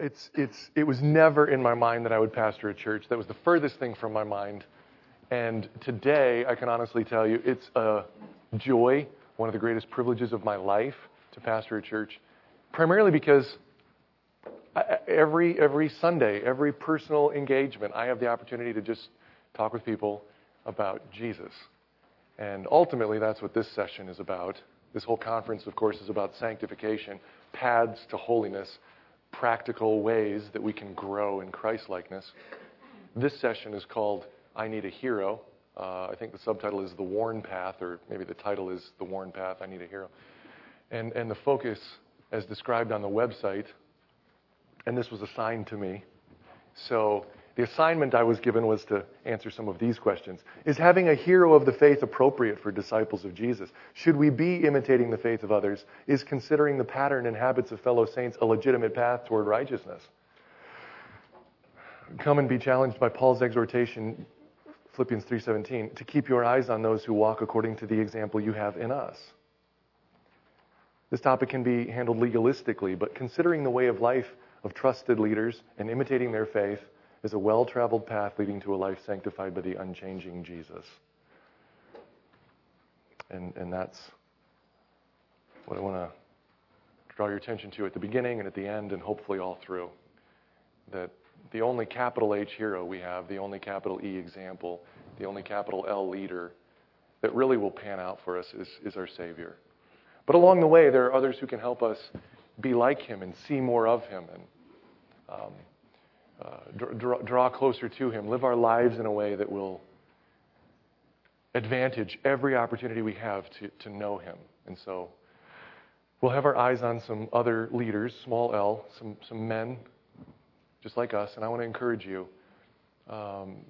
It was never in my mind that I would pastor a church. That was the furthest thing from my mind. And today, I can honestly tell you, it's a joy, one of the greatest privileges of my life, to pastor a church. Primarily because every Sunday, every personal engagement, I have the opportunity to just talk with people about Jesus. And ultimately, that's what this session is about. This whole conference, of course, is about sanctification, paths to holiness, practical ways that we can grow in Christ-likeness. This session is called I Need a Hero. I think the subtitle is The Worn Path, or maybe the title is The Worn Path, I Need a Hero. And the focus, as described on the website, and this was assigned to me, so the assignment I was given was to answer some of these questions. Is having a hero of the faith appropriate for disciples of Jesus? Should we be imitating the faith of others? Is considering the pattern and habits of fellow saints a legitimate path toward righteousness? Come and be challenged by Paul's exhortation, Philippians 3:17, to keep your eyes on those who walk according to the example you have in us. This topic can be handled legalistically, but considering the way of life of trusted leaders and imitating their faith is a well-traveled path leading to a life sanctified by the unchanging Jesus. And that's what I want to draw your attention to at the beginning and at the end and hopefully all through. That the only capital H hero we have, the only capital E example, the only capital L leader that really will pan out for us is our Savior. But along the way, there are others who can help us be like him and see more of him and draw closer to him, live our lives in a way that will advantage every opportunity we have to know him. And so we'll have our eyes on some other leaders, small L, some men just like us. And I want to encourage you,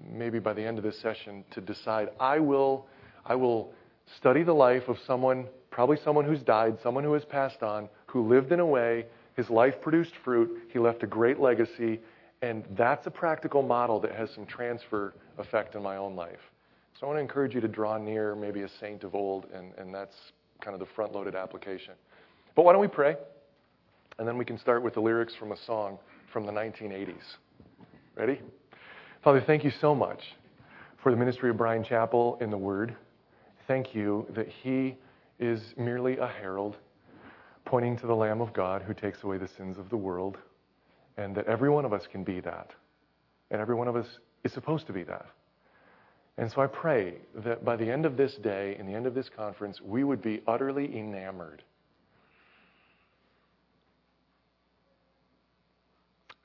maybe by the end of this session, to decide, I will study the life of someone, probably someone who's died, someone who has passed on, who lived in a way, his life produced fruit, he left a great legacy. And that's a practical model that has some transfer effect in my own life. So I want to encourage you to draw near maybe a saint of old, and that's kind of the front-loaded application. But why don't we pray? And then we can start with the lyrics from a song from the 1980s. Ready? Father, thank you so much for the ministry of Brian Chapel in the Word. Thank you that he is merely a herald pointing to the Lamb of God who takes away the sins of the world. And that every one of us can be that. And every one of us is supposed to be that. And so I pray that by the end of this day and the end of this conference, we would be utterly enamored,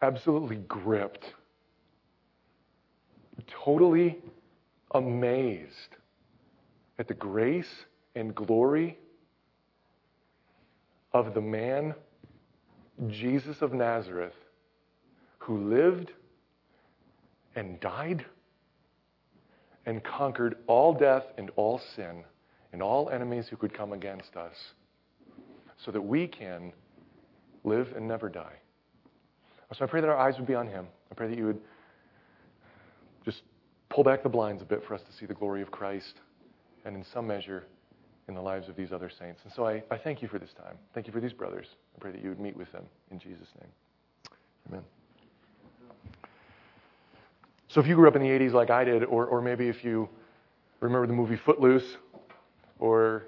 absolutely gripped, totally amazed at the grace and glory of the man, Jesus of Nazareth, who lived and died and conquered all death and all sin and all enemies who could come against us so that we can live and never die. So I pray that our eyes would be on him. I pray that you would just pull back the blinds a bit for us to see the glory of Christ and in some measure in the lives of these other saints. And so I thank you for this time. Thank you for these brothers. I pray that you would meet with them in Jesus' name. Amen. So if you grew up in the 80s like I did, or maybe if you remember the movie Footloose, or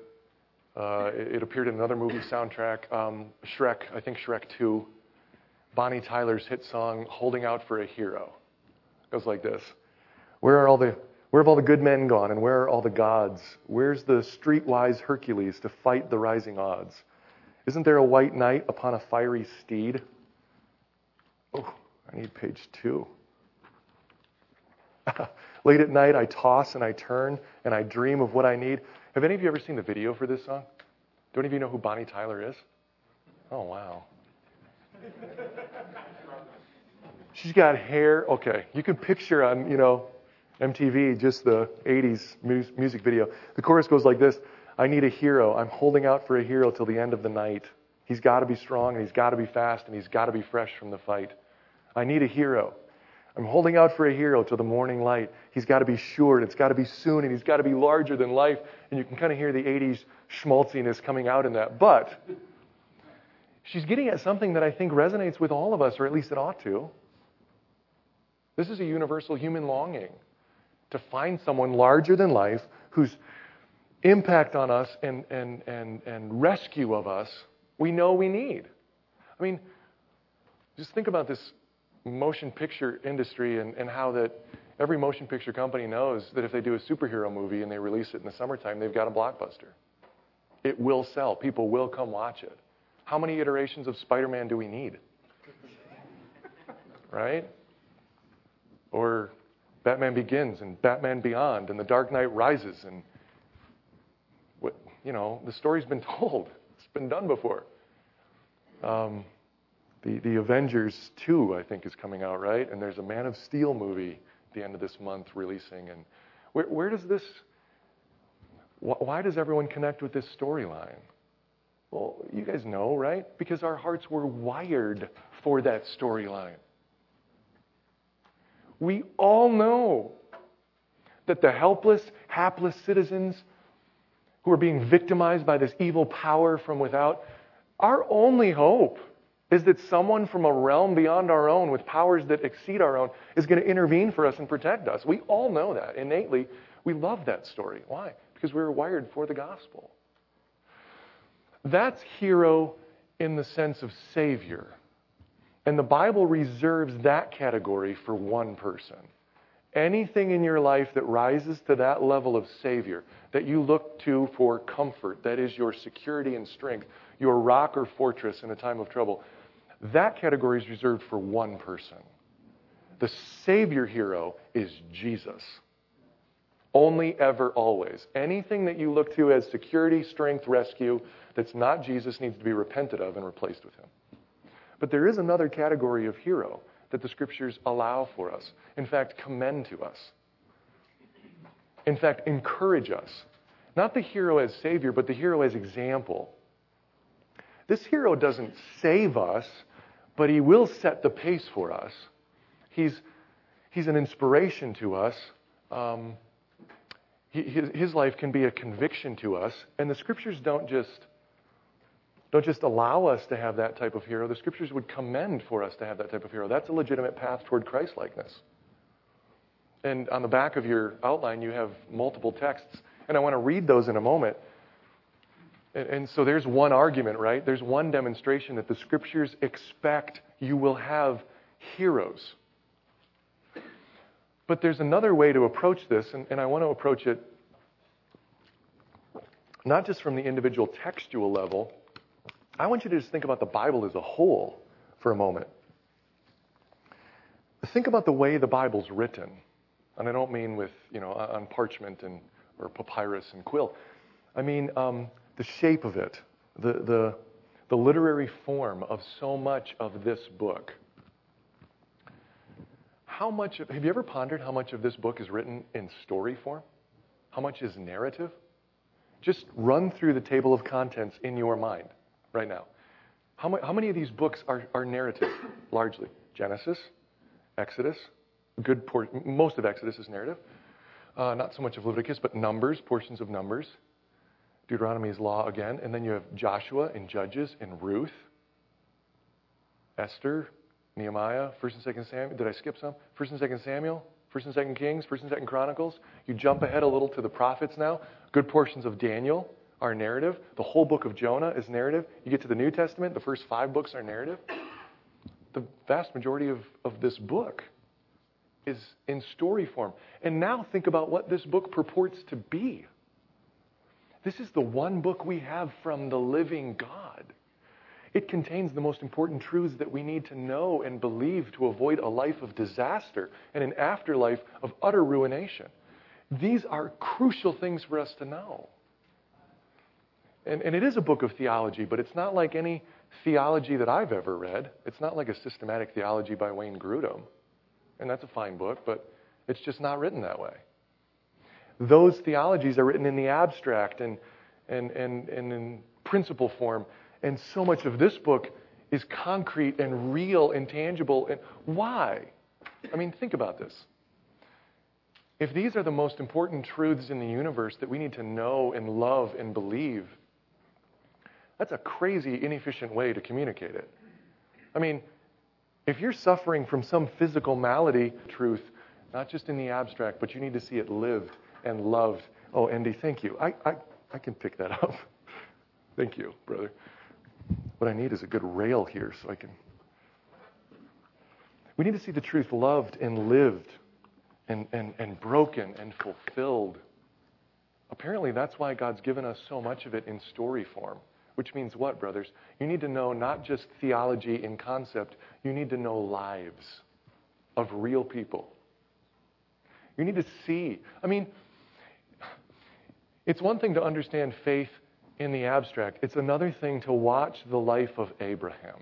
it appeared in another movie soundtrack, Shrek, I think Shrek 2, Bonnie Tyler's hit song, Holding Out for a Hero. It goes like this. Where have all the good men gone, and where are all the gods? Where's the streetwise Hercules to fight the rising odds? Isn't there a white knight upon a fiery steed? Oh, I need page 2. Late at night, I toss and I turn and I dream of what I need. Have any of you ever seen the video for this song? Do any of you know who Bonnie Tyler is? Oh, wow. She's got hair. Okay, you can picture on, MTV, just the 80s music video. The chorus goes like this. I need a hero. I'm holding out for a hero till the end of the night. He's got to be strong, and he's got to be fast, and he's got to be fresh from the fight. I need a hero. I'm holding out for a hero till the morning light. He's got to be sure, and it's got to be soon, and he's got to be larger than life. And you can kind of hear the 80s schmaltziness coming out in that. But She's getting at something that I think resonates with all of us, or at least it ought to. This is a universal human longing to find someone larger than life whose impact on us and rescue of us we know we need. I mean, just think about this motion picture industry and how that every motion picture company knows that if they do a superhero movie and they release it in the summertime, they've got a blockbuster. It will sell. People will come watch it. How many iterations of Spider-Man do we need? Right? Or Batman Begins and Batman Beyond and The Dark Knight Rises and, the story's been told. It's been done before. The Avengers 2, I think, is coming out, right? And there's a Man of Steel movie at the end of this month releasing. And where does this... Why does everyone connect with this storyline? Well, you guys know, right? Because our hearts were wired for that storyline. We all know that the helpless, hapless citizens who are being victimized by this evil power from without, our only hope is that someone from a realm beyond our own with powers that exceed our own is going to intervene for us and protect us. We all know that. Innately, we love that story. Why? Because we were wired for the gospel. That's hero in the sense of savior. And the Bible reserves that category for one person. Anything in your life that rises to that level of savior, that you look to for comfort, that is your security and strength, your rock or fortress in a time of trouble, that category is reserved for one person. The savior hero is Jesus. Only, ever, always. Anything that you look to as security, strength, rescue that's not Jesus needs to be repented of and replaced with him. But there is another category of hero that the Scriptures allow for us. In fact, commend to us. In fact, encourage us. Not the hero as Savior, but the hero as example. This hero doesn't save us, but he will set the pace for us. He's an inspiration to us. His life can be a conviction to us, and the Scriptures don't just allow us to have that type of hero. The Scriptures would commend for us to have that type of hero. That's a legitimate path toward Christ-likeness. And on the back of your outline, you have multiple texts, and I want to read those in a moment. And so there's one argument, right? There's one demonstration that the Scriptures expect you will have heroes. But there's another way to approach this, and I want to approach it not just from the individual textual level. I want you to just think about the Bible as a whole for a moment. Think about the way the Bible's written. And I don't mean with, on parchment or papyrus and quill. I mean the shape of it, the literary form of so much of this book. Have you ever pondered how much of this book is written in story form? How much is narrative? Just run through the table of contents in your mind right now. How many of these books are narrative, largely? Genesis, Exodus, most of Exodus is narrative. Not so much of Leviticus, but Numbers, portions of Numbers. Deuteronomy is law again. And then you have Joshua and Judges and Ruth, Esther, Nehemiah, 1 and 2 Samuel. Did I skip some? 1 and 2 Samuel, 1 and 2 Kings, 1 and 2 Chronicles. You jump ahead a little to the prophets now. Good portions of Daniel are narrative. The whole book of Jonah is narrative. You get to the New Testament, the first 5 books are narrative. The vast majority of this book is in story form. And now think about what this book purports to be. This is the one book we have from the living God. It contains the most important truths that we need to know and believe to avoid a life of disaster and an afterlife of utter ruination. These are crucial things for us to know. And it is a book of theology, but it's not like any theology that I've ever read. It's not like a systematic theology by Wayne Grudem. And that's a fine book, but it's just not written that way. Those theologies are written in the abstract and in principle form. And so much of this book is concrete and real and tangible. And why? I mean, think about this. If these are the most important truths in the universe that we need to know and love and believe, That's a crazy, inefficient way to communicate it. I mean, if you're suffering from some physical malady, truth, not just in the abstract, but you need to see it lived and loved. Oh, Andy, thank you. I can pick that up. Thank you, brother. What I need is a good rail here so I can... We need to see the truth loved and lived and broken and fulfilled. Apparently, that's why God's given us so much of it in story form. Which means what, brothers? You need to know not just theology in concept. You need to know lives of real people. You need to see. I mean, it's one thing to understand faith in the abstract. It's another thing to watch the life of Abraham.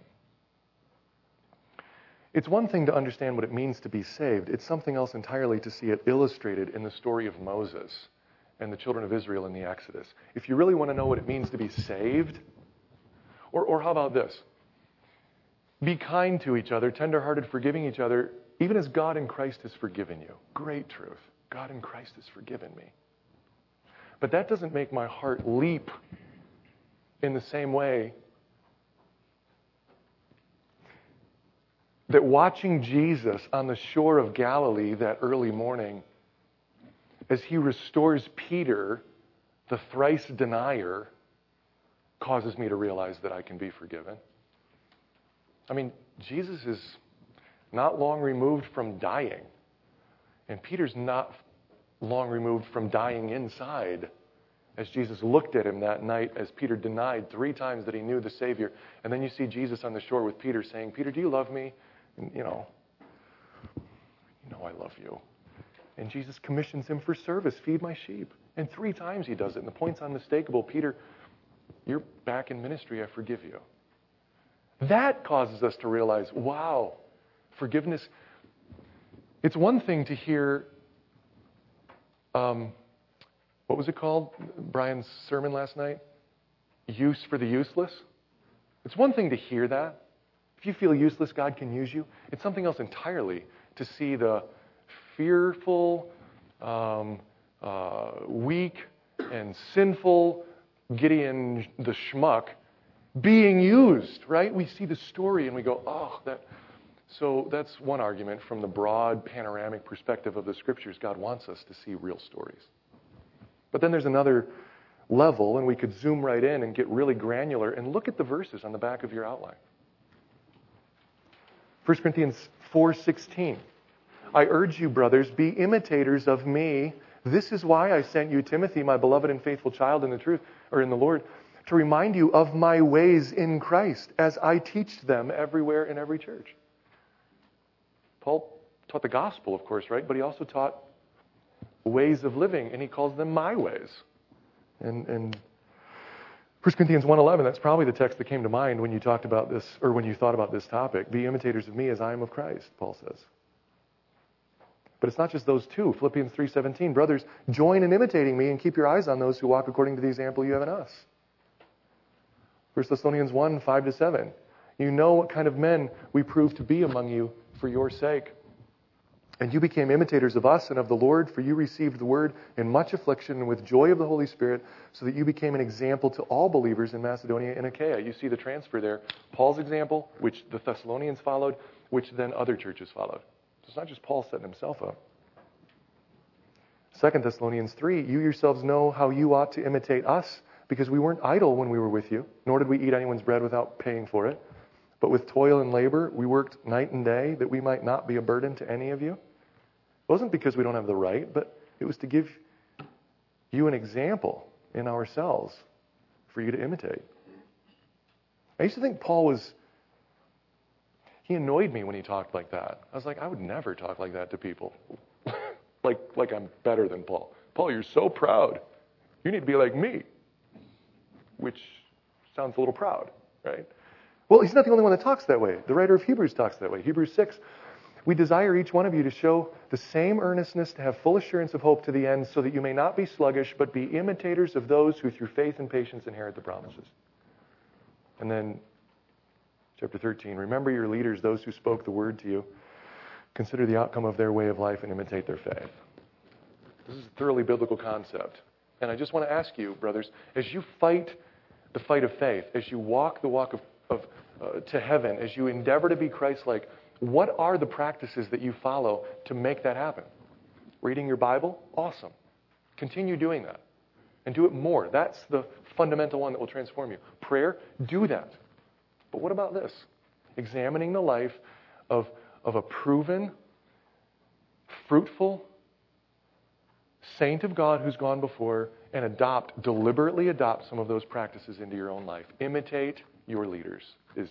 It's one thing to understand what it means to be saved. It's something else entirely to see it illustrated in the story of Moses and the children of Israel in the Exodus. If you really want to know what it means to be saved, or how about this? Be kind to each other, tenderhearted, forgiving each other, even as God in Christ has forgiven you. Great truth. God in Christ has forgiven me. But that doesn't make my heart leap in the same way that watching Jesus on the shore of Galilee that early morning as he restores Peter, the thrice denier, causes me to realize that I can be forgiven. I mean, Jesus is not long removed from dying, and Peter's not long removed from dying inside as Jesus looked at him that night as Peter denied 3 times that he knew the Savior. And then you see Jesus on the shore with Peter saying, Peter, do you love me? You know I love you. And Jesus commissions him for service, feed my sheep. And 3 times he does it. And the point's unmistakable. Peter, you're back in ministry. I forgive you. That causes us to realize, wow, forgiveness. It's one thing to hear, what was it called? Brian's sermon last night? Use for the useless. It's one thing to hear that. If you feel useless, God can use you. It's something else entirely to see the fearful, weak, and sinful Gideon the schmuck being used, right? We see the story and we go, oh, that. So that's one argument from the broad panoramic perspective of the Scriptures. God wants us to see real stories. But then there's another level, and we could zoom right in and get really granular and look at the verses on the back of your outline. 1 Corinthians 4:16. I urge you, brothers, be imitators of me. This is why I sent you, Timothy, my beloved and faithful child in the truth, or in the Lord, to remind you of my ways in Christ as I teach them everywhere in every church. Paul taught the gospel, of course, right? But he also taught ways of living, and he calls them my ways. And 1 Corinthians 1:11, that's probably the text that came to mind when you talked about this, or when you thought about this topic. Be imitators of me as I am of Christ, Paul says. But it's not just those two. Philippians 3:17, brothers, join in imitating me and keep your eyes on those who walk according to the example you have in us. 1 Thessalonians 1:5-7, you know what kind of men we prove to be among you for your sake. And you became imitators of us and of the Lord, for you received the word in much affliction and with joy of the Holy Spirit, so that you became an example to all believers in Macedonia and Achaia. You see the transfer there. Paul's example, which the Thessalonians followed, which then other churches followed. So it's not just Paul setting himself up. 2 Thessalonians 3, you yourselves know how you ought to imitate us, because we weren't idle when we were with you, nor did we eat anyone's bread without paying for it. But with toil and labor, we worked night and day that we might not be a burden to any of you. It wasn't because we don't have the right, but it was to give you an example in ourselves for you to imitate. I used to think Paul was, he annoyed me when he talked like that. I was like, I would never talk like that to people. like I'm better than Paul. Paul, you're so proud. You need to be like me. Which sounds a little proud, right? Well, he's not the only one that talks that way. The writer of Hebrews talks that way. Hebrews 6, we desire each one of you to show the same earnestness to have full assurance of hope to the end, so that you may not be sluggish, but be imitators of those who through faith and patience inherit the promises. And then chapter 13, remember your leaders, those who spoke the word to you. Consider the outcome of their way of life and imitate their faith. This is a thoroughly biblical concept. And I just want to ask you, brothers, as you fight the fight of faith, as you walk the walk of to heaven, as you endeavor to be Christ-like, what are the practices that you follow to make that happen? Reading your Bible? Awesome. Continue doing that. And do it more. That's the fundamental one that will transform you. Prayer? Do that. But what about this? Examining the life of a proven, fruitful saint of God who's gone before, and deliberately adopt some of those practices into your own life. Imitate your leaders is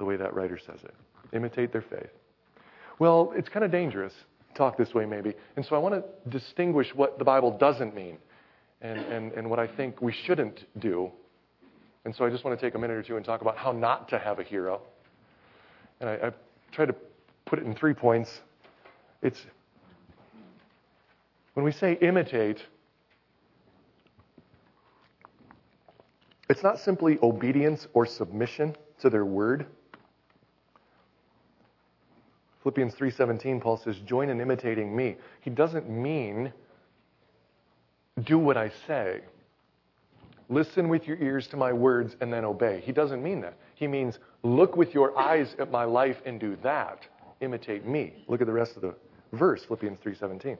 the way that writer says it. Imitate their faith. Well, it's kind of dangerous to talk this way maybe, and so I want to distinguish what the Bible doesn't mean and what I think we shouldn't do. And so I just want to take a minute or two and talk about how not to have a hero. And I tried to put it in 3 points. It's when we say imitate, it's not simply obedience or submission to their word. Philippians 3:17, Paul says, "Join in imitating me." He doesn't mean do what I say. Listen with your ears to my words and then obey. He doesn't mean that. He means look with your eyes at my life and do that. Imitate me. Look at the rest of the verse, Philippians 3:17.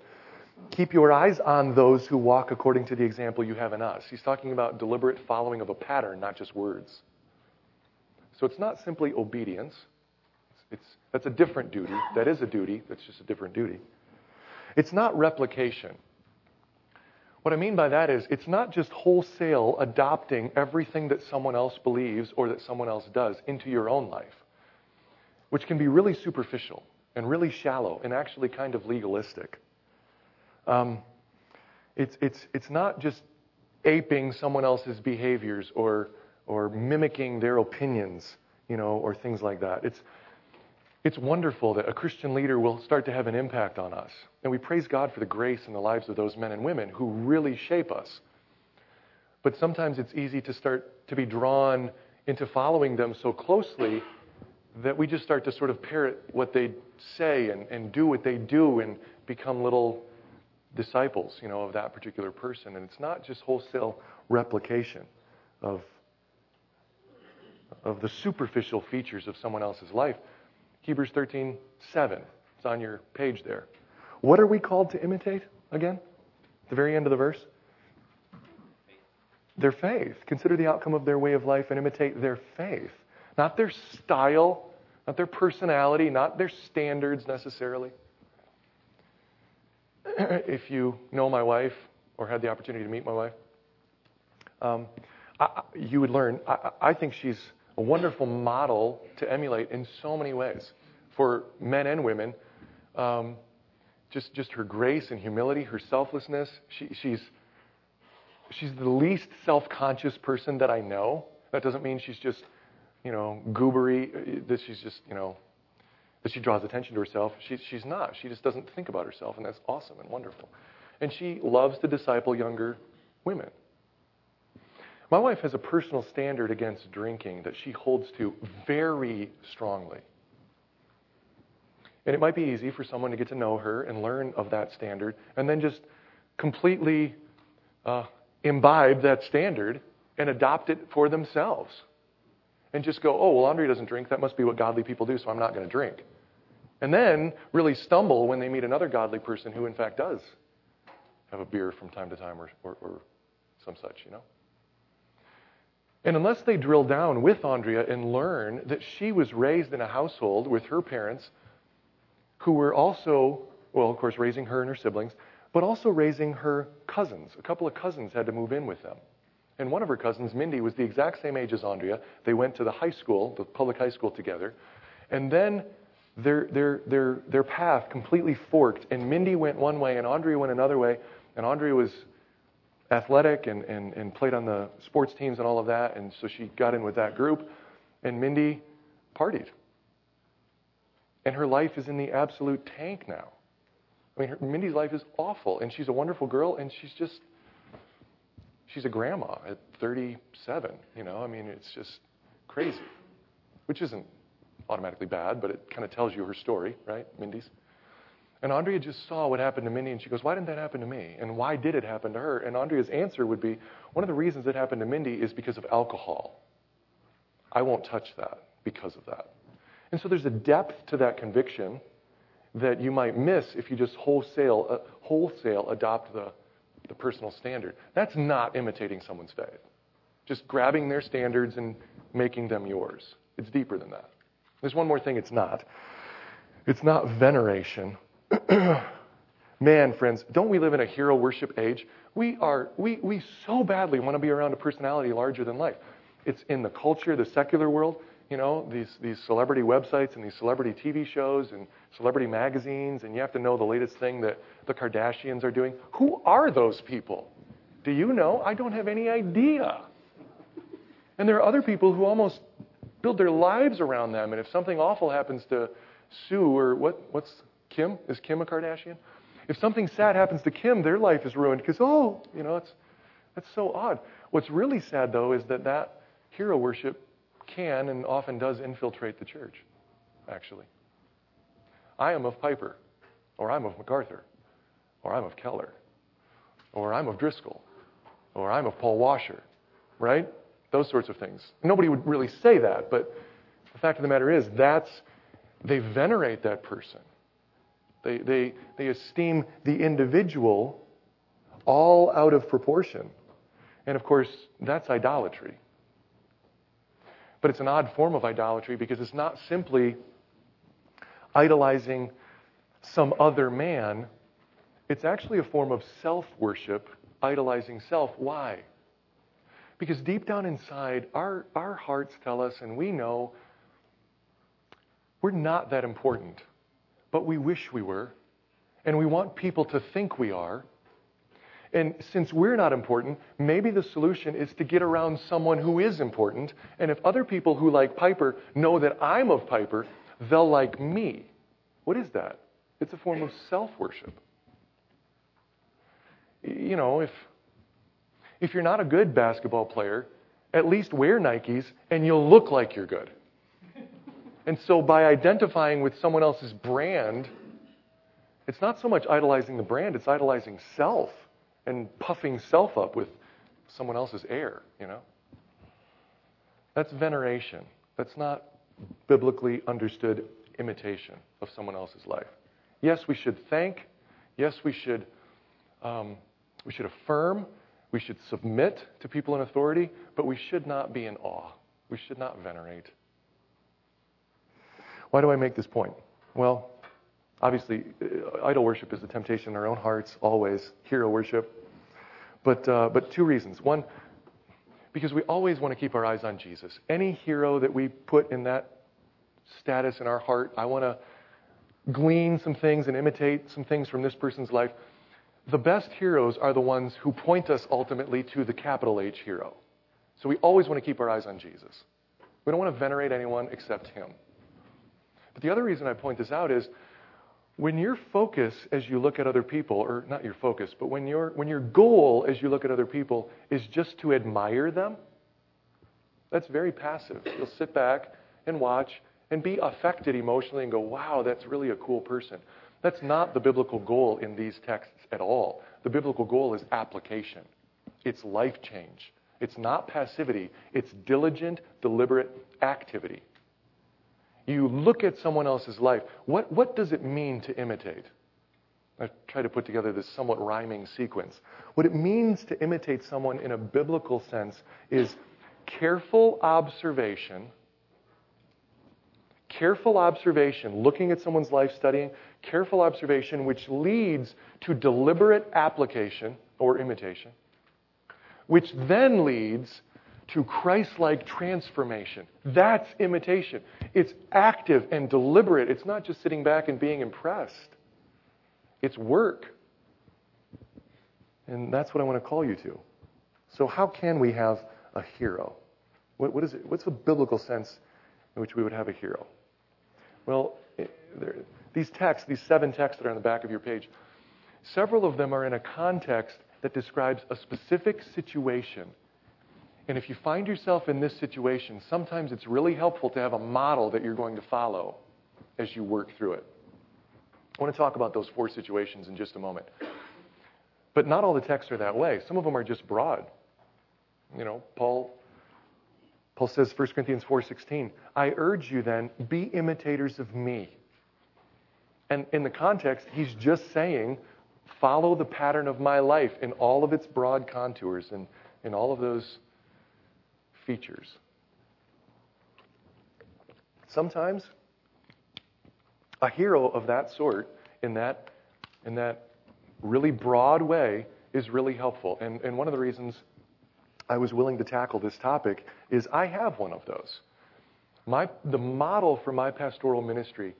Keep your eyes on those who walk according to the example you have in us. He's talking about deliberate following of a pattern, not just words. So it's not simply obedience. That's a different duty. That is a duty. That's just a different duty. It's not replication. What I mean by that is, it's not just wholesale adopting everything that someone else believes or that someone else does into your own life, which can be really superficial and really shallow and actually kind of legalistic. It's not just aping someone else's behaviors or mimicking their opinions, or things like that. It's wonderful that a Christian leader will start to have an impact on us. And we praise God for the grace in the lives of those men and women who really shape us. But sometimes it's easy to start to be drawn into following them so closely that we just start to sort of parrot what they say and do what they do and become little disciples, of that particular person. And it's not just wholesale replication of the superficial features of someone else's life. Hebrews 13:7. It's on your page there. What are we called to imitate again? At the very end of the verse. Their faith. Consider the outcome of their way of life and imitate their faith. Not their style, not their personality, not their standards necessarily. If you know my wife or had the opportunity to meet my wife, you would learn. I think she's a wonderful model to emulate in so many ways for men and women. Just her grace and humility, her selflessness. She's the least self-conscious person that I know. That doesn't mean she's just, goobery. That she's just, that she draws attention to herself. She's not. She just doesn't think about herself, and that's awesome and wonderful. And she loves to disciple younger women. My wife has a personal standard against drinking that she holds to very strongly. And it might be easy for someone to get to know her and learn of that standard and then just completely imbibe that standard and adopt it for themselves. And just go, oh, well, Andre doesn't drink. That must be what godly people do, so I'm not going to drink. And then really stumble when they meet another godly person who, in fact, does have a beer from time to time or some such, And unless they drill down with Andrea and learn that she was raised in a household with her parents who were also, well, of course, raising her and her siblings, but also raising her cousins. A couple of cousins had to move in with them. And one of her cousins, Mindy, was the exact same age as Andrea. They went to the high school, the public high school together. And then their path completely forked. And Mindy went one way and Andrea went another way. And Andrea was athletic and played on the sports teams and all of that, and so she got in with that group, and Mindy partied. And her life is in the absolute tank now. I mean, Mindy's life is awful, and she's a wonderful girl, and she's a grandma at 37, I mean, it's just crazy, which isn't automatically bad, but it kind of tells you her story, right, Mindy's? And Andrea just saw what happened to Mindy, and she goes, why didn't that happen to me? And why did it happen to her? And Andrea's answer would be, one of the reasons it happened to Mindy is because of alcohol. I won't touch that because of that. And so there's a depth to that conviction that you might miss if you just wholesale adopt the personal standard. That's not imitating someone's faith. Just grabbing their standards and making them yours. It's deeper than that. There's one more thing it's not. It's not veneration. Man, friends, don't we live in a hero worship age? We so badly want to be around a personality larger than life. It's in the culture, the secular world, you know, these celebrity websites and these celebrity TV shows and celebrity magazines, and you have to know the latest thing that the Kardashians are doing. Who are those people? Do you know? I don't have any idea. And there are other people who almost build their lives around them, and if something awful happens to Sue or what's Kim? Is Kim a Kardashian? If something sad happens to Kim, their life is ruined because, oh, you know, that's so odd. What's really sad, though, is that hero worship can and often does infiltrate the church, actually. I am of Piper, or I'm of MacArthur, or I'm of Keller, or I'm of Driscoll, or I'm of Paul Washer, right? Those sorts of things. Nobody would really say that, but the fact of the matter is they venerate that person. They esteem the individual all out of proportion. And of course, that's idolatry. But it's an odd form of idolatry because it's not simply idolizing some other man. It's actually a form of self-worship, idolizing self. Why? Because deep down inside, our hearts tell us, and we know, we're not that important. But we wish we were, and we want people to think we are. And since we're not important, maybe the solution is to get around someone who is important, and if other people who like Piper know that I'm of Piper, they'll like me. What is that? It's a form of self-worship. You know, if you're not a good basketball player, at least wear Nikes, and you'll look like you're good. And so by identifying with someone else's brand, it's not so much idolizing the brand, it's idolizing self and puffing self up with someone else's air, you know? That's veneration. That's not biblically understood imitation of someone else's life. Yes, we should thank. Yes, we should affirm. We should submit to people in authority, but we should not be in awe. We should not venerate. Why do I make this point? Well, obviously, idol worship is a temptation in our own hearts, always, hero worship. But two reasons. One, because we always want to keep our eyes on Jesus. Any hero that we put in that status in our heart, I want to glean some things and imitate some things from this person's life. The best heroes are the ones who point us ultimately to the capital H hero. So we always want to keep our eyes on Jesus. We don't want to venerate anyone except him. But the other reason I point this out is when your focus as you look at other people, or not your focus, but when your goal as you look at other people is just to admire them, that's very passive. You'll sit back and watch and be affected emotionally and go, wow, that's really a cool person. That's not the biblical goal in these texts at all. The biblical goal is application. It's life change. It's not passivity. It's diligent, deliberate activity. You look at someone else's life. What does it mean to imitate? I try to put together this somewhat rhyming sequence. What it means to imitate someone in a biblical sense is careful observation, looking at someone's life, studying, careful observation which leads to deliberate application or imitation, which then leads to Christ-like transformation. That's imitation. It's active and deliberate. It's not just sitting back and being impressed. It's work. And that's what I want to call you to. So how can we have a hero? What is it? What's the biblical sense in which we would have a hero? Well, these texts, these 7 texts that are on the back of your page, several of them are in a context that describes a specific situation. And if you find yourself in this situation, sometimes it's really helpful to have a model that you're going to follow as you work through it. I want to talk about those four situations in just a moment. But not all the texts are that way. Some of them are just broad. You know, Paul says, 1 Corinthians 4:16, I urge you then, be imitators of me. And in the context, he's just saying, follow the pattern of my life in all of its broad contours and in all of those features. Sometimes a hero of that sort, in that really broad way, is really helpful. And one of the reasons I was willing to tackle this topic is I have one of those. The model for my pastoral ministry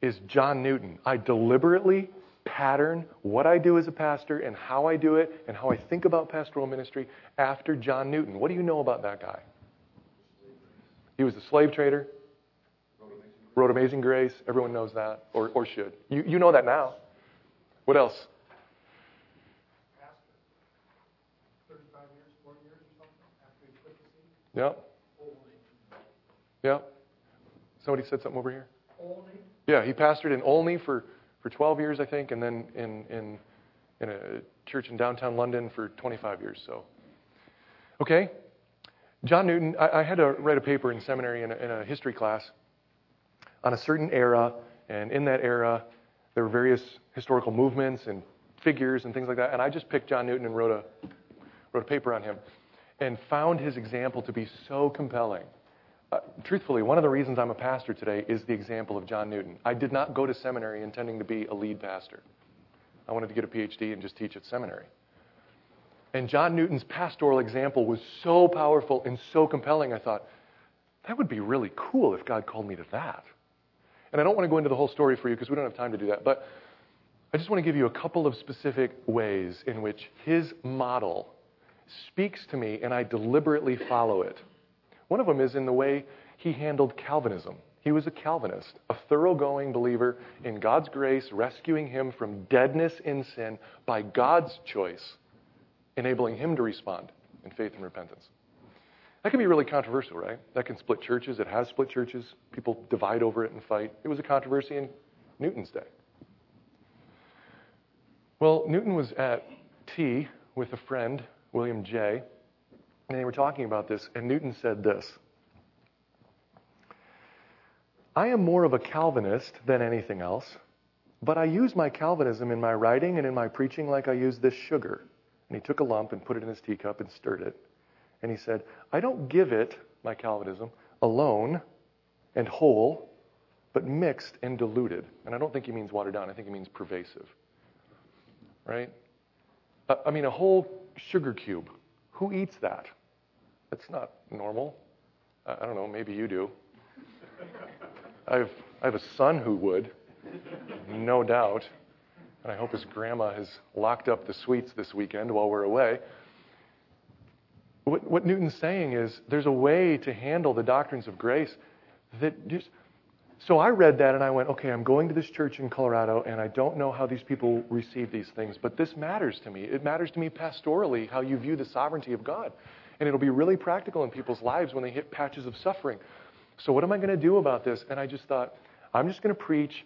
is John Newton. I deliberately pattern what I do as a pastor and how I do it and how I think about pastoral ministry after John Newton. What do you know about that guy? He was a slave trader, wrote Amazing Grace. Everyone knows that, or should. You know that now. What else? Pastor. 35 years, 40 years or something after he quit the scene. Yeah. Yeah. Somebody said something over here. Olney. Yeah, he pastored in Olney for 12 years, I think, and then in a church in downtown London for 25 years. So, okay. John Newton. I had to write a paper in seminary in a history class on a certain era, and in that era, there were various historical movements and figures and things like that. And I just picked John Newton and wrote a paper on him, and found his example to be so compelling. Truthfully, one of the reasons I'm a pastor today is the example of John Newton. I did not go to seminary intending to be a lead pastor. I wanted to get a PhD and just teach at seminary. And John Newton's pastoral example was so powerful and so compelling, I thought, that would be really cool if God called me to that. And I don't want to go into the whole story for you because we don't have time to do that, but I just want to give you a couple of specific ways in which his model speaks to me and I deliberately follow it. One of them is in the way he handled Calvinism. He was a Calvinist, a thoroughgoing believer in God's grace, rescuing him from deadness in sin by God's choice, enabling him to respond in faith and repentance. That can be really controversial, right? That can split churches. It has split churches. People divide over it and fight. It was a controversy in Newton's day. Well, Newton was at tea with a friend, William Jay, and they were talking about this, and Newton said this, I am more of a Calvinist than anything else, but I use my Calvinism in my writing and in my preaching like I use this sugar. And he took a lump and put it in his teacup and stirred it. And he said, I don't give it, my Calvinism, alone and whole, but mixed and diluted. And I don't think he means watered down. I think he means pervasive. Right? I mean, a whole sugar cube. Who eats that? That's not normal. I don't know. Maybe you do. I have a son who would, no doubt. And I hope his grandma has locked up the sweets this weekend while we're away. What Newton's saying is there's a way to handle the doctrines of grace that just... So I read that and I went, okay, I'm going to this church in Colorado and I don't know how these people receive these things, but this matters to me. It matters to me pastorally how you view the sovereignty of God. And it'll be really practical in people's lives when they hit patches of suffering. So what am I going to do about this? And I just thought, I'm just going to preach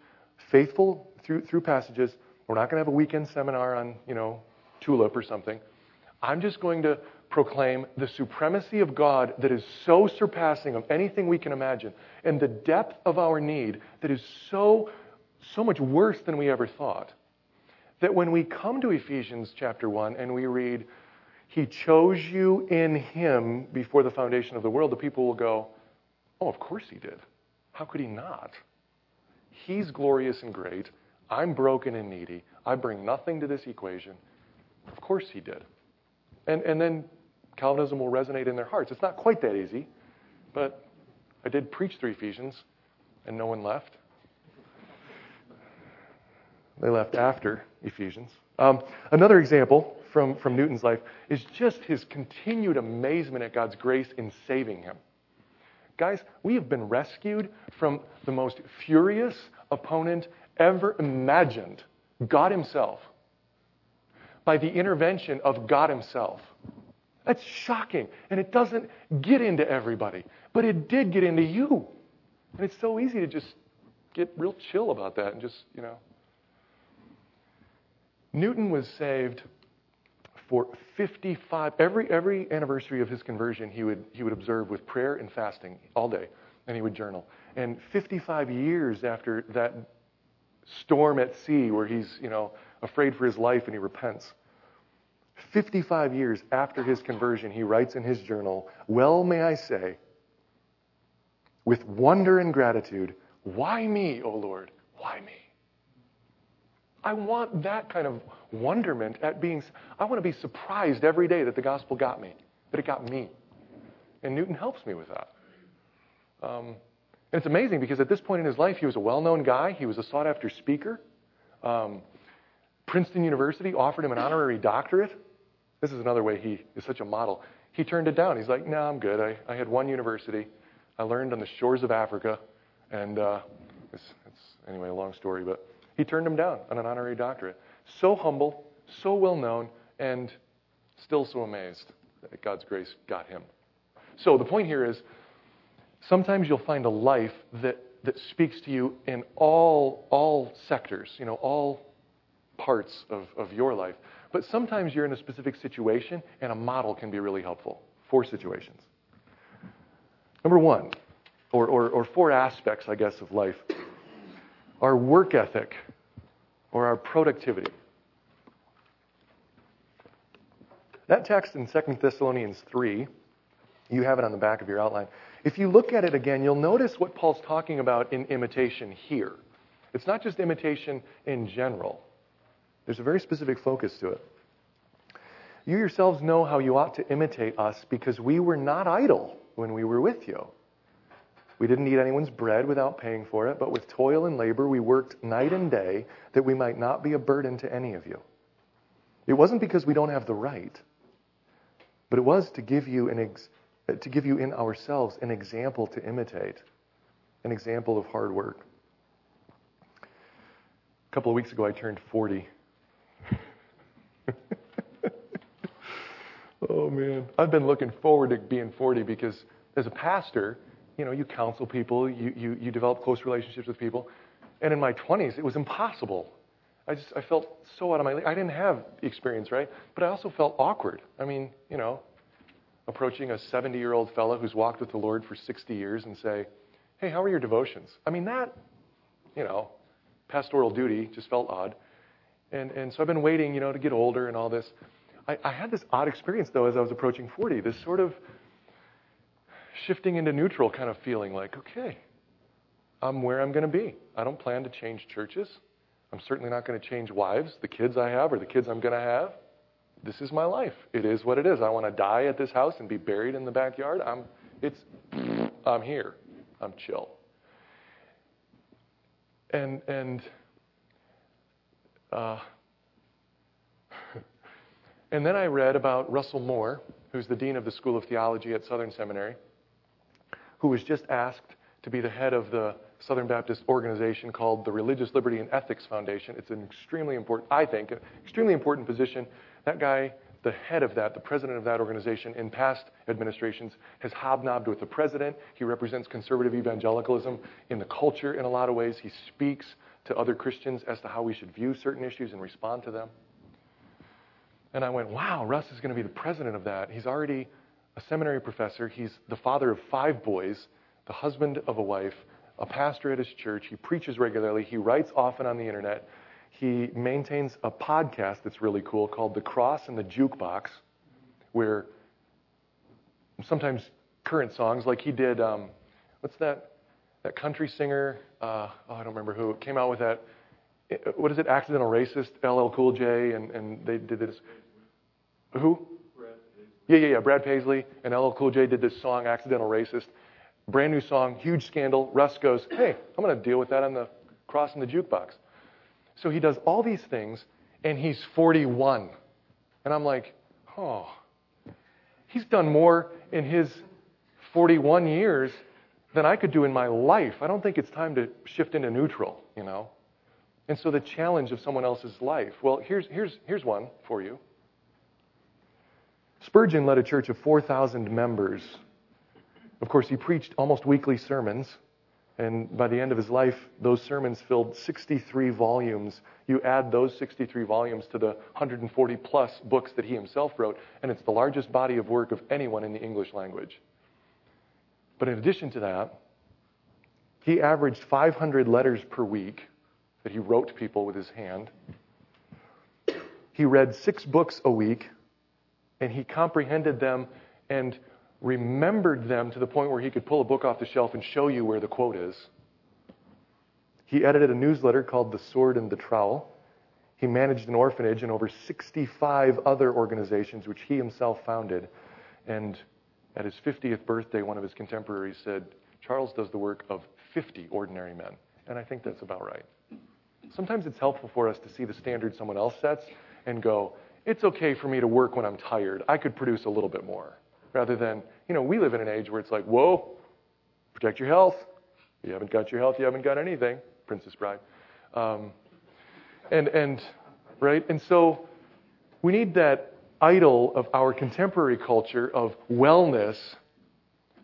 faithful through passages. We're not going to have a weekend seminar on, tulip or something. I'm just going to proclaim the supremacy of God that is so surpassing of anything we can imagine, and the depth of our need that is so much worse than we ever thought, that when we come to Ephesians chapter 1 and we read, He chose you in Him before the foundation of the world, the people will go, oh, of course He did. How could He not? He's glorious and great. I'm broken and needy. I bring nothing to this equation. Of course He did. And then Calvinism will resonate in their hearts. It's not quite that easy, but I did preach through Ephesians, and no one left. They left after Ephesians. Another example from Newton's life is just his continued amazement at God's grace in saving him. Guys, we have been rescued from the most furious opponent ever imagined, God Himself, by the intervention of God Himself. That's shocking. And it doesn't get into everybody. But it did get into you. And it's so easy to just get real chill about that and just, Newton was saved for 55, every anniversary of his conversion, he would observe with prayer and fasting all day, and he would journal. And 55 years after that storm at sea where he's, afraid for his life and he repents, 55 years after his conversion, he writes in his journal, "Well, may I say, with wonder and gratitude, why me, O Lord, why me?" I want that kind of wonderment at being, I want to be surprised every day that the gospel got me, that it got me. And Newton helps me with that. And it's amazing because at this point in his life, he was a well-known guy. He was a sought-after speaker. Princeton University offered him an honorary doctorate. This is another way he is such a model. He turned it down. He's like, no, I'm good. I had one university. I learned on the shores of Africa. And it's anyway, a long story, but he turned him down on an honorary doctorate. So humble, so well-known, and still so amazed that God's grace got him. So the point here is sometimes you'll find a life that speaks to you in all sectors, all parts of your life. But sometimes you're in a specific situation, and a model can be really helpful. 4 situations. Number 1, or 4 aspects, I guess, of life. Our work ethic or our productivity. That text in 2 Thessalonians 3, you have it on the back of your outline. If you look at it again, you'll notice what Paul's talking about in imitation here. It's not just imitation in general. There's a very specific focus to it. You yourselves know how you ought to imitate us because we were not idle when we were with you. We didn't eat anyone's bread without paying for it, but with toil and labor we worked night and day that we might not be a burden to any of you. It wasn't because we don't have the right, but it was to give you in ourselves an example to imitate, an example of hard work. A couple of weeks ago I turned 40. Oh man, I've been looking forward to being 40 because as a pastor, you counsel people, you develop close relationships with people. And in my 20s, it was impossible. I felt so out of my league. I didn't have experience, right? But I also felt awkward. I mean, approaching a 70-year-old fellow who's walked with the Lord for 60 years and say, hey, how are your devotions? I mean, that, pastoral duty just felt odd. And so I've been waiting, to get older and all this. I had this odd experience, though, as I was approaching 40, this sort of shifting into neutral kind of feeling like, okay, I'm where I'm going to be. I don't plan to change churches. I'm certainly not going to change wives, the kids I have or the kids I'm going to have. This is my life. It is what it is. I want to die at this house and be buried in the backyard. I'm here. I'm chill. And then I read about Russell Moore, who's the dean of the School of Theology at Southern Seminary, who was just asked to be the head of the Southern Baptist organization called the Religious Liberty and Ethics Foundation. It's an extremely important, I think, an extremely important position. That guy, the head of that, the president of that organization in past administrations, has hobnobbed with the president. He represents conservative evangelicalism in the culture in a lot of ways. He speaks to other Christians as to how we should view certain issues and respond to them. And I went, wow, Russ is going to be the president of that. He's already a seminary professor. He's the father of 5 boys, the husband of a wife, a pastor at his church. He preaches regularly. He writes often on the internet. He maintains a podcast that's really cool called The Cross and the Jukebox, where sometimes current songs, like he did, what's that country singer? I don't remember who came out with that. What is it? Accidental Racist, LL Cool J, and they did this. Who? Yeah. Brad Paisley and LL Cool J did this song, Accidental Racist. Brand new song, huge scandal. Russ goes, hey, I'm going to deal with that on the Cross and the Jukebox. So he does all these things, and he's 41. And I'm like, oh, he's done more in his 41 years than I could do in my life. I don't think it's time to shift into neutral, And so the challenge of someone else's life. Well, here's one for you. Spurgeon led a church of 4,000 members. Of course, he preached almost weekly sermons. And by the end of his life, those sermons filled 63 volumes. You add those 63 volumes to the 140-plus books that he himself wrote, and it's the largest body of work of anyone in the English language. But in addition to that, he averaged 500 letters per week that he wrote to people with his hand. He read 6 books a week, and he comprehended them and remembered them to the point where he could pull a book off the shelf and show you where the quote is. He edited a newsletter called The Sword and the Trowel. He managed an orphanage and over 65 other organizations, which he himself founded. And at his 50th birthday, one of his contemporaries said, "Charles does the work of 50 ordinary men." And I think that's about right. Sometimes it's helpful for us to see the standard someone else sets and go, it's okay for me to work when I'm tired. I could produce a little bit more. Rather than, we live in an age where it's like, whoa, protect your health. You haven't got your health, you haven't got anything. Princess Bride. Right? And so we need that idol of our contemporary culture of wellness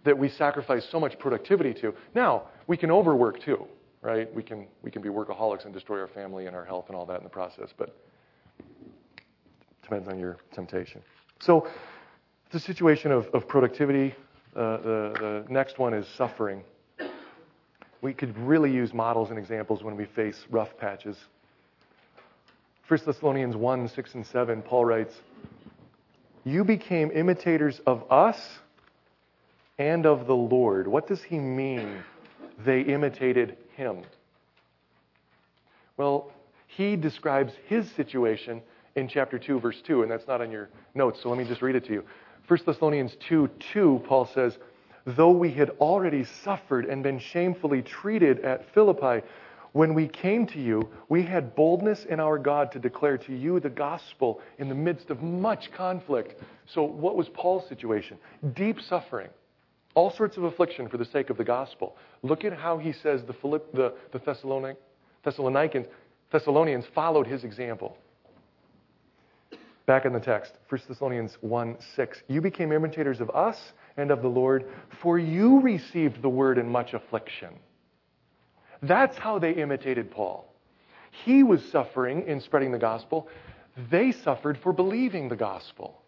that we sacrifice so much productivity to. Now, we can overwork too, right? We can be workaholics and destroy our family and our health and all that in the process, but it depends on your temptation. So the situation of productivity, the next one is suffering. We could really use models and examples when we face rough patches. 1 Thessalonians 1, 6 and 7, Paul writes, "You became imitators of us and of the Lord." What does he mean, they imitated him? Well, he describes his situation in chapter 2, verse 2, and that's not on your notes, so let me just read it to you. 1 Thessalonians 2:2, Paul says, "Though we had already suffered and been shamefully treated at Philippi, when we came to you, we had boldness in our God to declare to you the gospel in the midst of much conflict." So what was Paul's situation? Deep suffering. All sorts of affliction for the sake of the gospel. Look at how he says the Thessalonians followed his example. Back in the text, 1 Thessalonians 1:6, "You became imitators of us and of the Lord, for you received the word in much affliction." That's how they imitated Paul. He was suffering in spreading the gospel. They suffered for believing the gospel.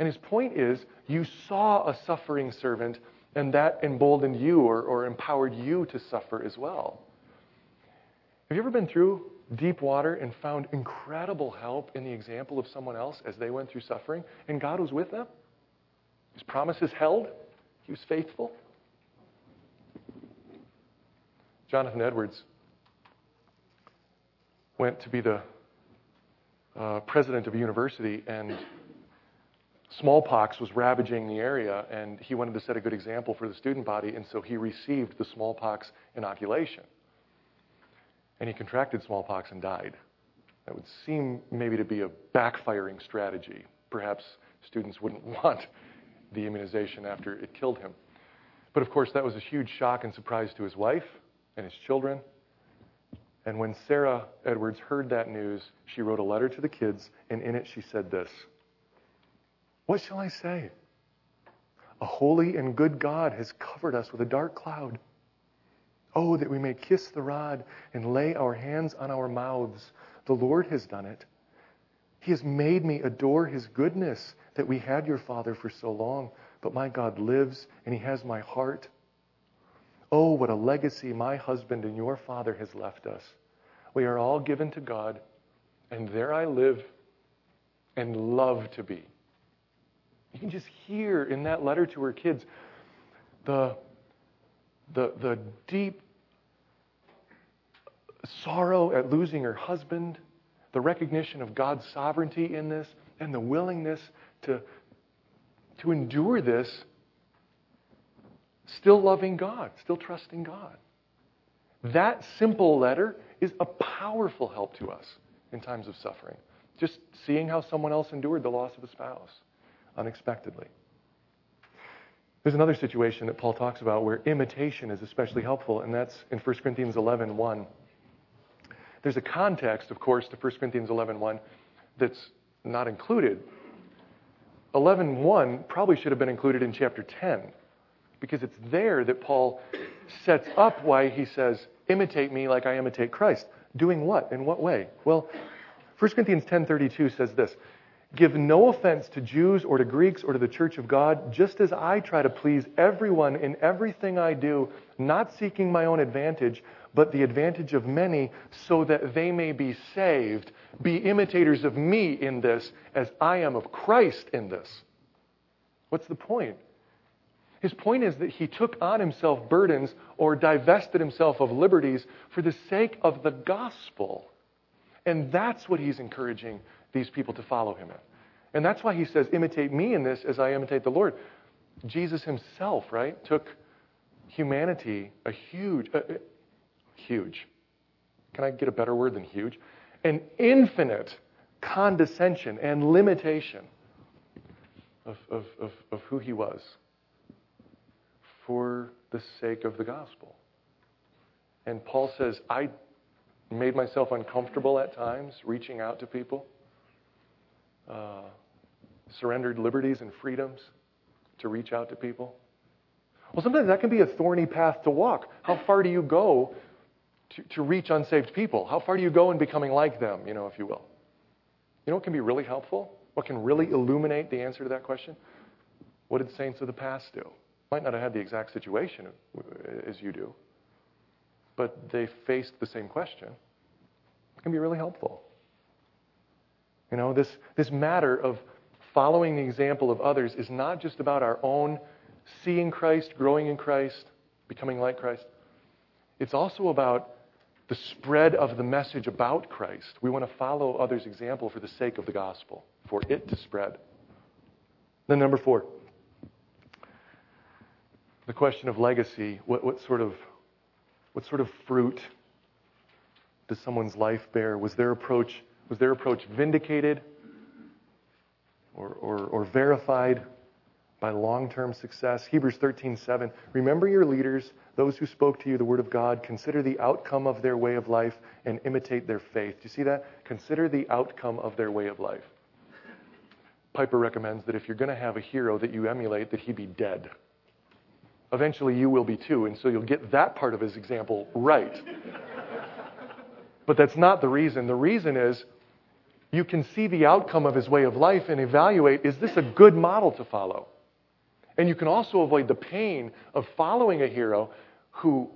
And his point is, you saw a suffering servant, and that emboldened you or empowered you to suffer as well. Have you ever been through deep water and found incredible help in the example of someone else as they went through suffering, and God was with them? His promises held. He was faithful. Jonathan Edwards went to be the president of a university, and smallpox was ravaging the area, and he wanted to set a good example for the student body, and so he received the smallpox inoculation. And he contracted smallpox and died. That would seem maybe to be a backfiring strategy. Perhaps students wouldn't want the immunization after it killed him. But of course, that was a huge shock and surprise to his wife and his children. And when Sarah Edwards heard that news, she wrote a letter to the kids, and in it she said this, "What shall I say? A holy and good God has covered us with a dark cloud. Oh, that we may kiss the rod and lay our hands on our mouths. The Lord has done it. He has made me adore his goodness that we had your father for so long, but my God lives and he has my heart. Oh, what a legacy my husband and your father has left us. We are all given to God, and there I live and love to be." You can just hear in that letter to her kids the deep sorrow at losing her husband, the recognition of God's sovereignty in this, and the willingness to endure this, still loving God, still trusting God. That simple letter is a powerful help to us in times of suffering. Just seeing how someone else endured the loss of a spouse unexpectedly. There's another situation that Paul talks about where imitation is especially helpful, and that's in 1 Corinthians 11:1. There's a context, of course, to 1 Corinthians 11:1 that's not included. 11:1 probably should have been included in chapter 10, because it's there that Paul sets up why he says, imitate me like I imitate Christ. Doing what? In what way? Well, 1 Corinthians 10:32 says this, give no offense to Jews or to Greeks or to the church of God, just as I try to please everyone in everything I do, not seeking my own advantage, but the advantage of many, so that they may be saved. Be imitators of me in this, as I am of Christ in this. What's the point? His point is that he took on himself burdens or divested himself of liberties for the sake of the gospel. And that's what he's encouraging these people to follow him in. And that's why he says, imitate me in this as I imitate the Lord. Jesus himself, right, took humanity, a huge, can I get a better word than huge? An infinite condescension and limitation of who he was for the sake of the gospel. And Paul says, I made myself uncomfortable at times, reaching out to people. Surrendered liberties and freedoms to reach out to people. Well, sometimes that can be a thorny path to walk. How far do you go to reach unsaved people? How far do you go in becoming like them, if you will? You know what can be really helpful? What can really illuminate the answer to that question? What did saints of the past do? Might not have had the exact situation as you do, but they faced the same question. It can be really helpful. This matter of following the example of others is not just about our own seeing Christ, growing in Christ, becoming like Christ. It's also about the spread of the message about Christ. We want to follow others' example for the sake of the gospel, for it to spread. Then number 4, the question of legacy. What sort of fruit does someone's life bear? Was their approach vindicated or verified by long-term success? Hebrews 13:7, remember your leaders, those who spoke to you the word of God. Consider the outcome of their way of life and imitate their faith. Do you see that? Consider the outcome of their way of life. Piper recommends that if you're going to have a hero that you emulate, that he be dead. Eventually you will be too, and so you'll get that part of his example right. But that's not the reason. The reason is you can see the outcome of his way of life and evaluate, is this a good model to follow? And you can also avoid the pain of following a hero who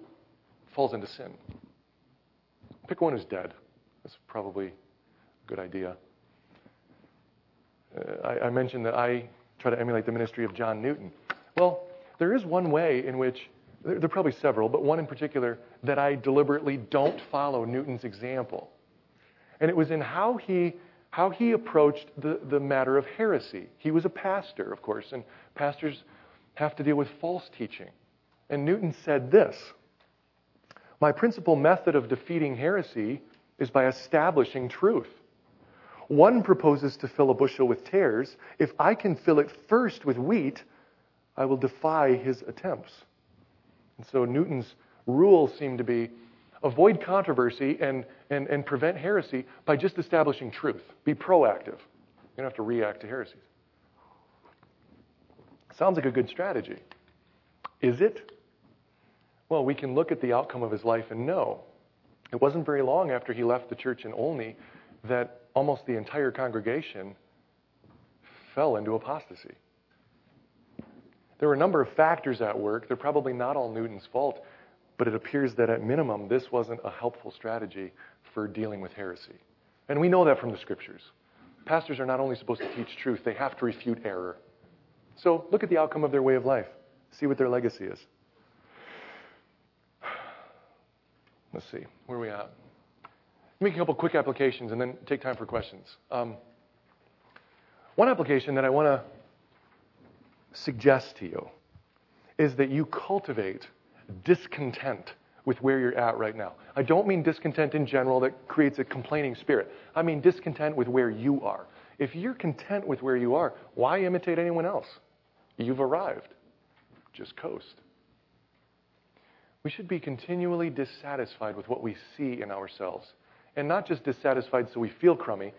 falls into sin. Pick one who's dead. That's probably a good idea. I mentioned that I try to emulate the ministry of John Newton. Well, there is one way in which, there are probably several, but one in particular that I deliberately don't follow Newton's example. And it was in how he approached the matter of heresy. He was a pastor, of course, and pastors have to deal with false teaching. And Newton said this, my principal method of defeating heresy is by establishing truth. One proposes to fill a bushel with tares. If I can fill it first with wheat, I will defy his attempts. And so Newton's rule seemed to be avoid controversy and prevent heresy by just establishing truth. Be proactive. You don't have to react to heresies. Sounds like a good strategy. Is it? Well, we can look at the outcome of his life and know. It wasn't very long after he left the church in Olney that almost the entire congregation fell into apostasy. There were a number of factors at work. They're probably not all Newton's fault, but it appears that at minimum, this wasn't a helpful strategy for dealing with heresy. And we know that from the scriptures. Pastors are not only supposed to teach truth, they have to refute error. So look at the outcome of their way of life. See what their legacy is. Let's see, where are we at? Make a couple quick applications and then take time for questions. One application that I want to suggest to you is that you cultivate discontent with where you're at right now. I don't mean discontent in general that creates a complaining spirit. I mean discontent with where you are. If you're content with where you are, why imitate anyone else? You've arrived. Just coast. We should be continually dissatisfied with what we see in ourselves. And not just dissatisfied so we feel crummy,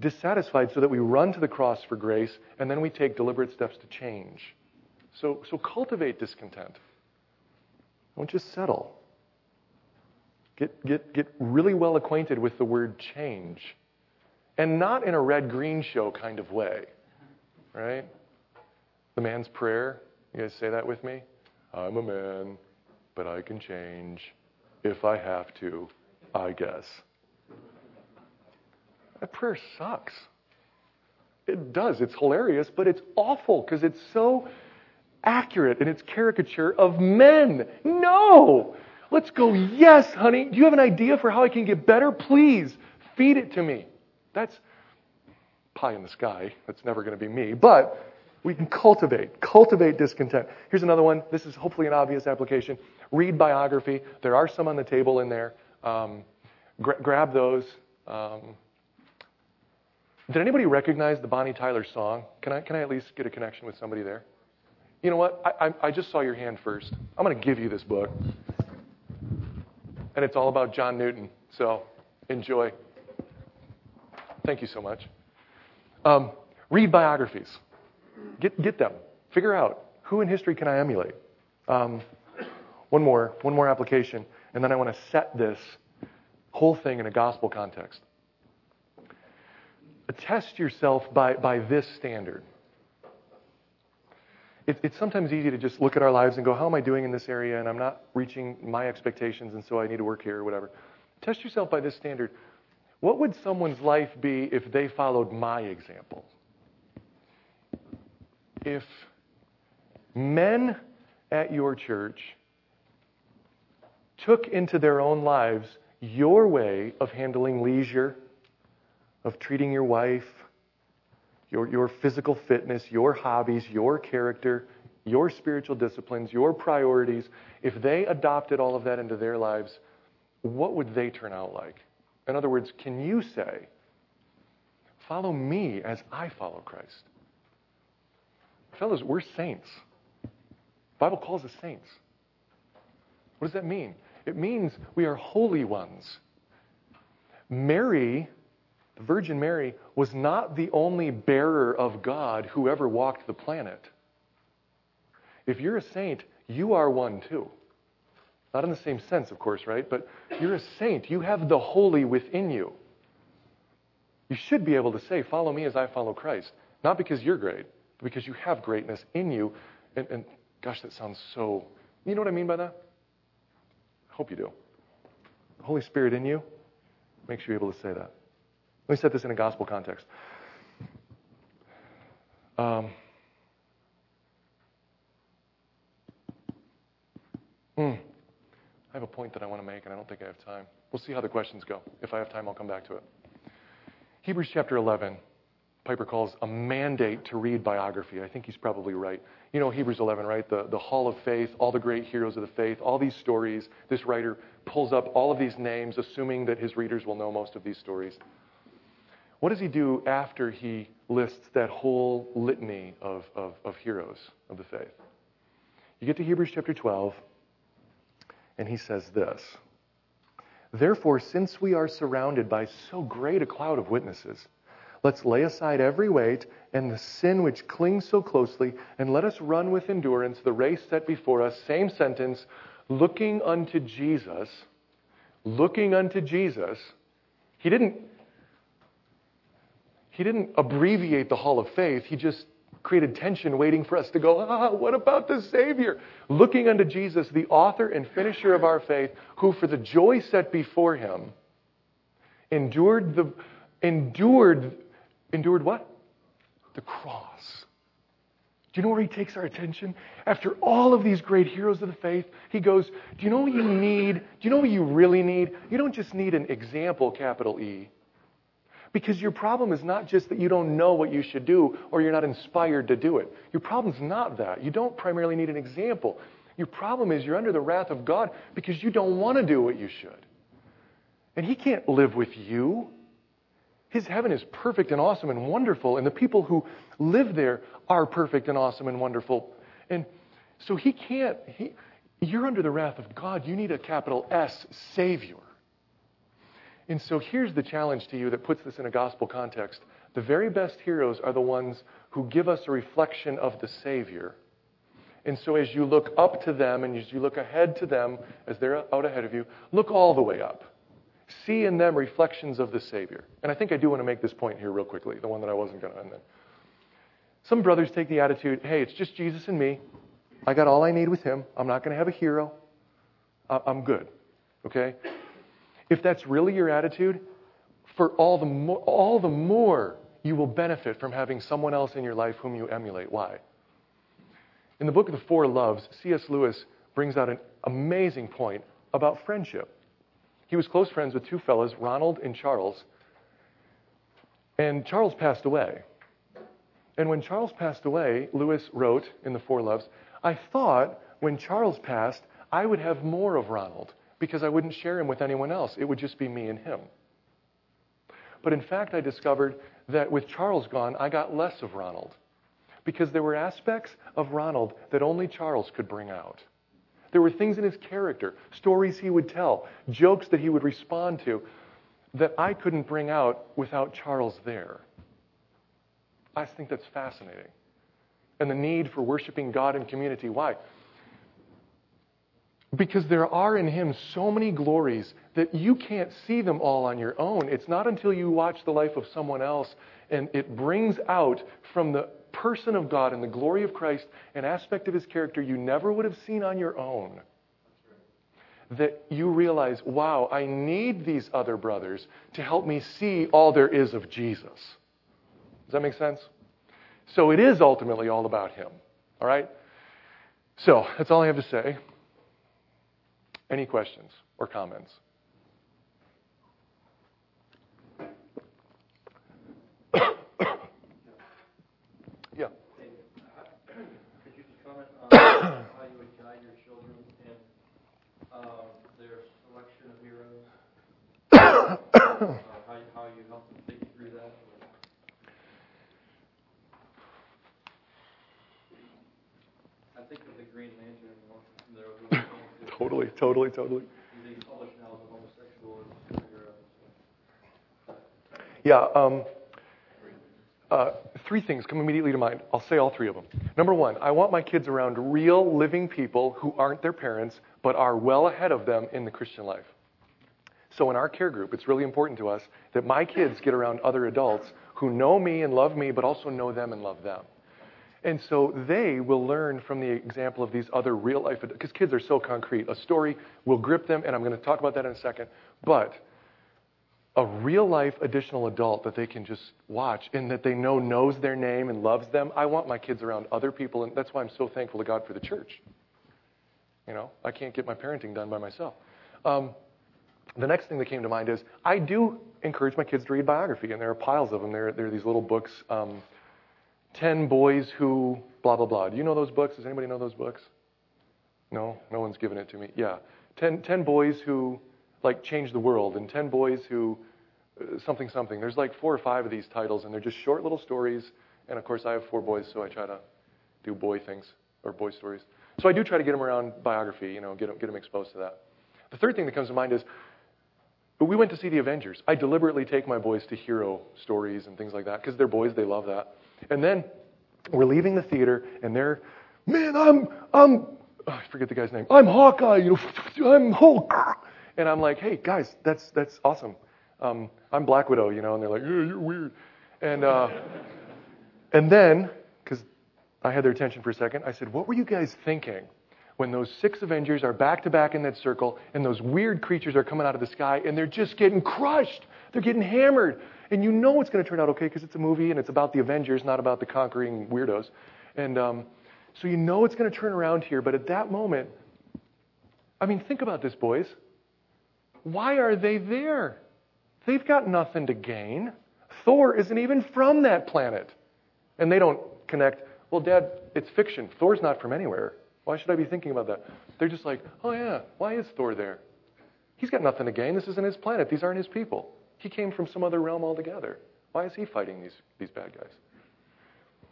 dissatisfied so that we run to the cross for grace, and then we take deliberate steps to change. So cultivate discontent. Don't just settle. Get really well acquainted with the word change. And not in a red-green show kind of way, right? The man's prayer. You guys say that with me? I'm a man, but I can change if I have to, I guess. That prayer sucks. It does. It's hilarious, but it's awful because it's so accurate in its caricature of men. No! Let's go, yes, honey. Do you have an idea for how I can get better? Please, feed it to me. That's pie in the sky. That's never going to be me. But we can cultivate discontent. Here's another one. This is hopefully an obvious application. Read biography. There are some on the table in there. Grab those. Did anybody recognize the Bonnie Tyler song? Can I at least get a connection with somebody there? You know what? I just saw your hand first. I'm going to give you this book. And it's all about John Newton. So enjoy. Thank you so much. Read biographies. Get them. Figure out who in history can I emulate. One more application. And then I want to set this whole thing in a gospel context. Test yourself by this standard. It's sometimes easy to just look at our lives and go, how am I doing in this area? And I'm not reaching my expectations, and so I need to work here or whatever. Test yourself by this standard. What would someone's life be if they followed my example? If men at your church took into their own lives your way of handling leisure, of treating your wife, your physical fitness, your hobbies, your character, your spiritual disciplines, your priorities, if they adopted all of that into their lives, what would they turn out like? In other words, can you say, follow me as I follow Christ? Fellas, we're saints. The Bible calls us saints. What does that mean? It means we are holy ones. The Virgin Mary was not the only bearer of God who ever walked the planet. If you're a saint, you are one too. Not in the same sense, of course, right? But you're a saint. You have the holy within you. You should be able to say, follow me as I follow Christ. Not because you're great, but because you have greatness in you. And gosh, that sounds so... You know what I mean by that? I hope you do. The Holy Spirit in you makes you able to say that. Let me set this in a gospel context. I have a point that I want to make, and I don't think I have time. We'll see how the questions go. If I have time, I'll come back to it. Hebrews chapter 11, Piper calls a mandate to read biography. I think he's probably right. You know Hebrews 11, right? The hall of faith, all the great heroes of the faith, all these stories. This writer pulls up all of these names, assuming that his readers will know most of these stories. What does he do after he lists that whole litany of heroes of the faith? You get to Hebrews chapter 12, and he says this. Therefore, since we are surrounded by so great a cloud of witnesses, let's lay aside every weight and the sin which clings so closely, and let us run with endurance the race set before us. Same sentence, looking unto Jesus. He didn't abbreviate the hall of faith. He just created tension waiting for us to go, what about the Savior? Looking unto Jesus, the author and finisher of our faith, who for the joy set before him endured what? The cross. Do you know where he takes our attention? After all of these great heroes of the faith, he goes, do you know what you need? Do you know what you really need? You don't just need an example, capital E. Because your problem is not just that you don't know what you should do or you're not inspired to do it. Your problem's not that. You don't primarily need an example. Your problem is you're under the wrath of God because you don't want to do what you should. And he can't live with you. His heaven is perfect and awesome and wonderful, and the people who live there are perfect and awesome and wonderful. And so he can't. You're under the wrath of God. You need a capital S Savior. And so here's the challenge to you that puts this in a gospel context. The very best heroes are the ones who give us a reflection of the Savior And so as you look up to them and as you look ahead to them, as they're out ahead of you, look all the way up. See in them reflections of the Savior. And I think I do want to make this point here real quickly, the one that I wasn't going to end then. Some brothers take the attitude, hey, it's just Jesus and me. I got all I need with him. I'm not going to have a hero. I'm good. Okay? If that's really your attitude, for all the more you will benefit from having someone else in your life whom you emulate. Why? In the book of The Four Loves, C.S. Lewis brings out an amazing point about friendship. He was close friends with two fellas, Ronald and Charles. And Charles passed away. And when Charles passed away, Lewis wrote in The Four Loves, I thought when Charles passed, I would have more of Ronald because I wouldn't share him with anyone else. It would just be me and him. But in fact, I discovered that with Charles gone, I got less of Ronald because there were aspects of Ronald that only Charles could bring out. There were things in his character, stories he would tell, jokes that he would respond to that I couldn't bring out without Charles there. I think that's fascinating. And the need for worshiping God in community. Why? Because there are in him so many glories that you can't see them all on your own. It's not until you watch the life of someone else and it brings out from the person of God and the glory of Christ an aspect of his character you never would have seen on your own. That you realize, wow, I need these other brothers to help me see all there is of Jesus. Does that make sense? So it is ultimately all about him. All right? So that's all I have to say. Any questions or comments? Yeah. Could you comment on how you would guide your children in their selection of heroes? How you help them think through that? I think of the Green Lantern and there will be. Totally. Yeah, three things come immediately to mind. I'll say all three of them. Number one, I want my kids around real, living people who aren't their parents, but are well ahead of them in the Christian life. So in our care group, it's really important to us that my kids get around other adults who know me and love me, but also know them and love them. And so they will learn from the example of these other real life, because kids are so concrete. A story will grip them, and I'm going to talk about that in a second. But a real life additional adult that they can just watch and that they know knows their name and loves them. I want my kids around other people, and that's why I'm so thankful to God for the church. You know, I can't get my parenting done by myself. The next thing that came to mind is I do encourage my kids to read biography, and there are piles of them. There are these little books. 10 boys who blah, blah, blah. Do you know those books? Does anybody know those books? No? No one's given it to me. Yeah. 10 boys who, like, changed the world, and 10 boys who something, something. There's like 4 or 5 of these titles, and they're just short little stories. And, of course, I have 4 boys, so I try to do boy things or boy stories. So I do try to get them around biography, you know, get them exposed to that. The third thing that comes to mind is we went to see The Avengers. I deliberately take my boys to hero stories and things like that because they're boys. They love that. And then we're leaving the theater, and they're, man, I forget the guy's name. I'm Hawkeye, you know, I'm Hulk. And I'm like, hey, guys, that's awesome. I'm Black Widow, you know, and they're like, yeah, you're weird. And and then, because I had their attention for a second, I said, what were you guys thinking when those 6 Avengers are back-to-back in that circle, and those weird creatures are coming out of the sky, and they're just getting crushed, they're getting hammered. And you know it's going to turn out okay because it's a movie and it's about the Avengers, not about the conquering weirdos. And so you know it's going to turn around here. But at that moment, I mean, think about this, boys. Why are they there? They've got nothing to gain. Thor isn't even from that planet. And they don't connect. Well, Dad, it's fiction. Thor's not from anywhere. Why should I be thinking about that? They're just like, oh, yeah, why is Thor there? He's got nothing to gain. This isn't his planet. These aren't his people. He came from some other realm altogether. Why is he fighting these bad guys?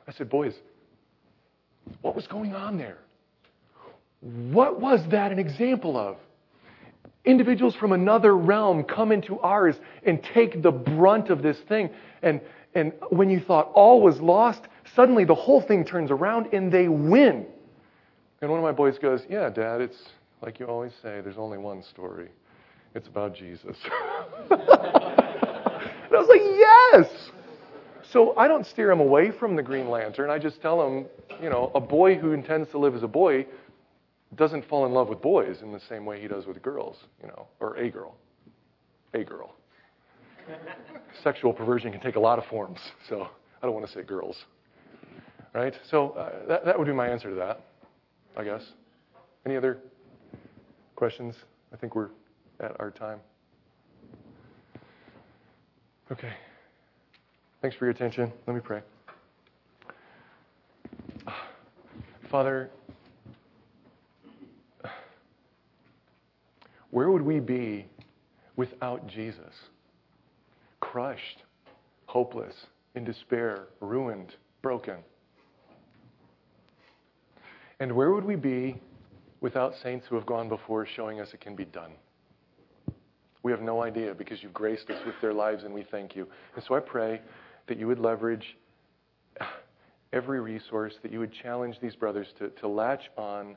I said, boys, what was going on there? What was that an example of? Individuals from another realm come into ours and take the brunt of this thing. And when you thought all was lost, suddenly the whole thing turns around and they win. And one of my boys goes, yeah, Dad, it's like you always say, there's only one story. It's about Jesus. And I was like, yes! So I don't steer him away from the Green Lantern. I just tell him, you know, a boy who intends to live as a boy doesn't fall in love with boys in the same way he does with girls, you know, or a girl. A girl. Sexual perversion can take a lot of forms, so I don't want to say girls. Right? So that would be my answer to that, I guess. Any other questions? I think we're at our time. Okay. Thanks for your attention. Let me pray. Father, where would we be without Jesus? Crushed, hopeless, in despair, ruined, broken. And where would we be without saints who have gone before showing us it can be done? We have no idea because you've graced us with their lives and we thank you. And so I pray that you would leverage every resource, that you would challenge these brothers to latch on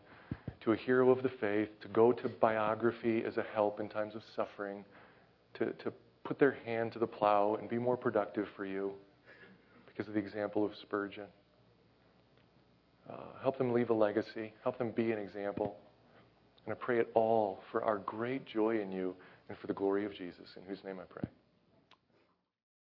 to a hero of the faith, to go to biography as a help in times of suffering, to put their hand to the plow and be more productive for you because of the example of Spurgeon. Help them leave a legacy. Help them be an example. And I pray it all for our great joy in you and for the glory of Jesus, in whose name I pray.